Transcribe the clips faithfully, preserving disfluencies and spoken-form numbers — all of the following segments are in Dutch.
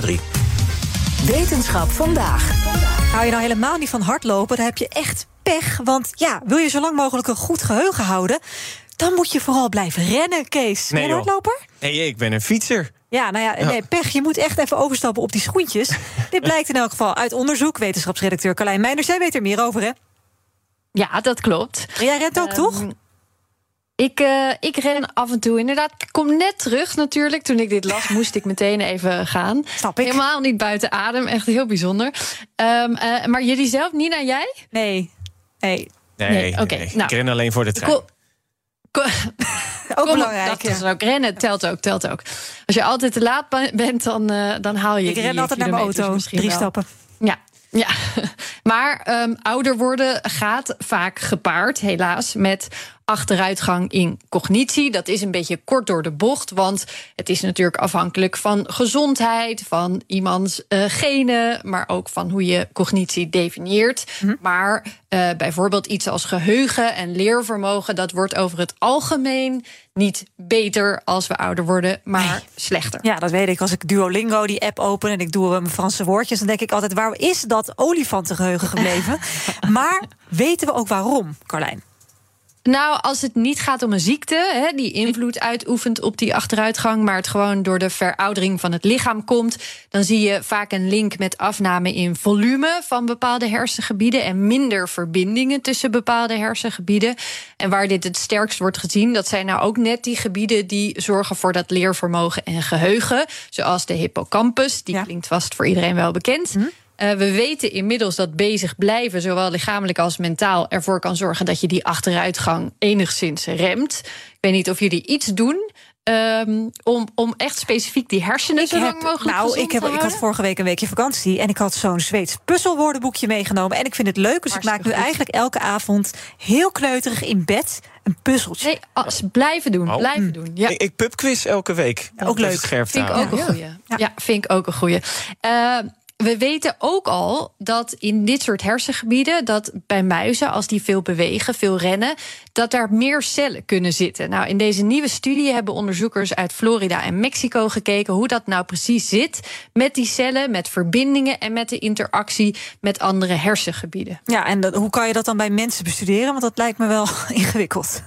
drie. Wetenschap vandaag. Hou je nou helemaal niet van hardlopen, dan heb je echt pech. Want ja, wil je zo lang mogelijk een goed geheugen houden, dan moet je vooral blijven rennen, Kees. Nee, ben je een hardloper? Nee, ik ben een fietser. Ja, nou ja, nee, pech, je moet echt even overstappen op die schoentjes. Dit blijkt in elk geval uit onderzoek. Wetenschapsredacteur Carlijn Meijner, jij weet er meer over, hè? Ja, dat klopt. Jij rent ook, um, toch? Ik, uh, ik ren af en toe inderdaad. Ik kom net terug natuurlijk. Toen ik dit las, moest ik meteen even gaan. Snap ik. Helemaal niet buiten adem, echt heel bijzonder. Um, uh, maar jullie zelf, Nina, jij? Nee. Nee, nee, nee. Oké. Okay, nee. Nou, ik ren alleen voor de trein. Ko- ko- Ook Kom, belangrijk. Dat is ook rennen, telt ook, telt ook. Als je altijd te laat bent, dan, uh, dan haal je. Ik die ren altijd naar mijn auto, drie wel. stappen. Ja, ja. Maar um, ouder worden gaat vaak gepaard, helaas, met achteruitgang in cognitie. Dat is een beetje kort door de bocht, want het is natuurlijk afhankelijk van gezondheid, van iemands uh, genen, maar ook van hoe je cognitie definieert. Hm. Maar uh, bijvoorbeeld iets als geheugen en leervermogen, dat wordt over het algemeen niet beter als we ouder worden, maar nee. slechter. Ja, dat weet ik. Als ik Duolingo, die app, open en ik doe mijn Franse woordjes, dan denk ik altijd, waar is dat olifantengeheugen gebleven? Maar weten we ook waarom, Carlijn? Nou, als het niet gaat om een ziekte, hè, die invloed uitoefent op die achteruitgang, maar het gewoon door de veroudering van het lichaam komt, dan zie je vaak een link met afname in volume van bepaalde hersengebieden en minder verbindingen tussen bepaalde hersengebieden. En waar dit het sterkst wordt gezien, dat zijn nou ook net die gebieden die zorgen voor dat leervermogen en geheugen, zoals de hippocampus, die ja. klinkt vast voor iedereen wel bekend. Mm-hmm. Uh, we weten inmiddels dat bezig blijven, zowel lichamelijk als mentaal, ervoor kan zorgen dat je die achteruitgang enigszins remt. Ik weet niet of jullie iets doen um, om, om echt specifiek die hersenen ik zo lang heb, mogelijk nou, gezond ik heb, te houden. Ik had vorige week een weekje vakantie en ik had zo'n Zweeds puzzelwoordenboekje meegenomen. En ik vind het leuk, dus Hartstikke ik maak nu goed. eigenlijk elke avond heel kneuterig in bed een puzzeltje. Nee, als, blijven doen, oh. blijven doen. Ja. Ik, ik pubquiz elke week. Ja, ook leuk. Vind ik ook een goeie. Ja. ja, vind ik ook een goeie. Uh, We weten ook al dat in dit soort hersengebieden, dat bij muizen, als die veel bewegen, veel rennen, dat daar meer cellen kunnen zitten. Nou, in deze nieuwe studie hebben onderzoekers uit Florida en Mexico gekeken hoe dat nou precies zit met die cellen, met verbindingen en met de interactie met andere hersengebieden. Ja, en dat, hoe kan je dat dan bij mensen bestuderen? Want dat lijkt me wel ingewikkeld.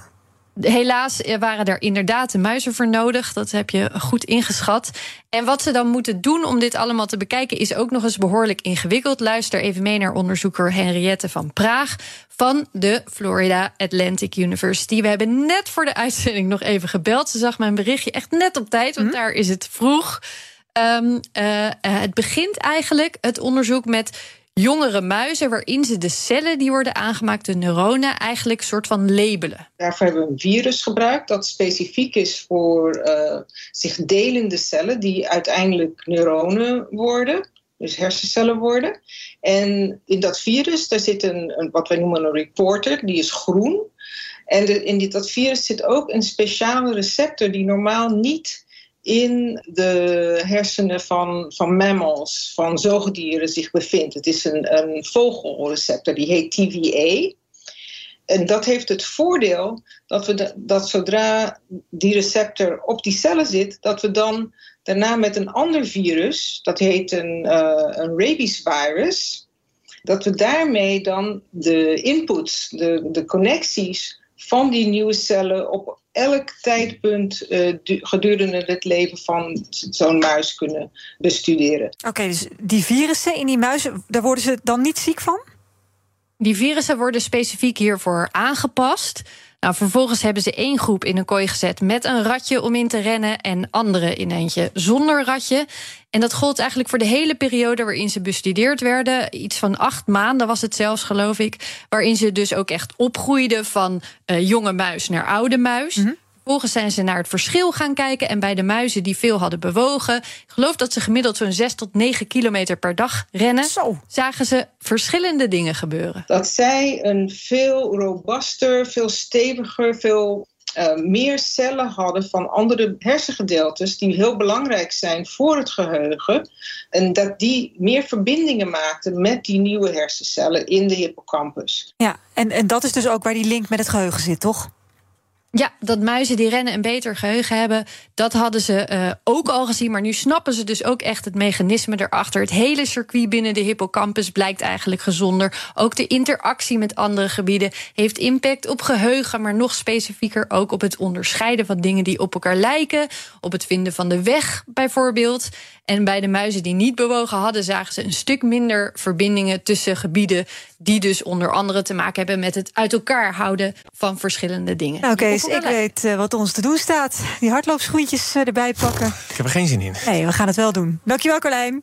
Helaas waren er inderdaad de muizen voor nodig. Dat heb je goed ingeschat. En wat ze dan moeten doen om dit allemaal te bekijken, is ook nog eens behoorlijk ingewikkeld. Luister even mee naar onderzoeker Henriette van Praag van de Florida Atlantic University. We hebben net voor de uitzending nog even gebeld. Ze zag mijn berichtje echt net op tijd, want daar is het vroeg. Um, uh, uh, het begint eigenlijk het onderzoek met jongere muizen, waarin ze de cellen die worden aangemaakt, de neuronen, eigenlijk een soort van labelen. Daarvoor hebben we een virus gebruikt dat specifiek is voor uh, zich delende cellen die uiteindelijk neuronen worden, dus hersencellen worden. En in dat virus, daar zit een, een wat wij noemen een reporter, die is groen. En de, in dit, dat virus zit ook een speciale receptor die normaal niet in de hersenen van, van mammals, van zoogdieren zich bevindt. Het is een, een vogelreceptor, die heet T V A. En dat heeft het voordeel dat, we de, dat zodra die receptor op die cellen zit, dat we dan daarna met een ander virus, dat heet een, uh, een rabiesvirus, dat we daarmee dan de inputs, de, de connecties van die nieuwe cellen op elk tijdpunt uh, du- gedurende het leven van zo'n muis kunnen bestuderen. Oké, okay, dus die virussen in die muizen, daar worden ze dan niet ziek van? Die virussen worden specifiek hiervoor aangepast. Nou, vervolgens hebben ze één groep in een kooi gezet met een ratje om in te rennen en andere in eentje zonder ratje. En dat gold eigenlijk voor de hele periode waarin ze bestudeerd werden. Iets van acht maanden was het zelfs, geloof ik. Waarin ze dus ook echt opgroeiden van uh, jonge muis naar oude muis. Mm-hmm. Vervolgens zijn ze naar het verschil gaan kijken. En bij de muizen die veel hadden bewogen, ik geloof dat ze gemiddeld zo'n zes tot negen kilometer per dag rennen, Zo. zagen ze verschillende dingen gebeuren. Dat zij een veel robuuster, veel steviger, veel uh, meer cellen hadden van andere hersengedeeltes die heel belangrijk zijn voor het geheugen. En dat die meer verbindingen maakten met die nieuwe hersencellen in de hippocampus. Ja, en, en dat is dus ook waar die link met het geheugen zit, toch? Ja, dat muizen die rennen een beter geheugen hebben, dat hadden ze uh, ook al gezien. Maar nu snappen ze dus ook echt het mechanisme erachter. Het hele circuit binnen de hippocampus blijkt eigenlijk gezonder. Ook de interactie met andere gebieden heeft impact op geheugen, maar nog specifieker ook op het onderscheiden van dingen die op elkaar lijken. Op het vinden van de weg bijvoorbeeld. En bij de muizen die niet bewogen hadden, zagen ze een stuk minder verbindingen tussen gebieden, die dus onder andere te maken hebben met het uit elkaar houden van verschillende dingen. Oké, okay, dus ik weet uh, wat ons te doen staat. Die hardloopschoentjes uh, erbij pakken. Ik heb er geen zin in. Nee, we gaan het wel doen. Dankjewel, Carlijn.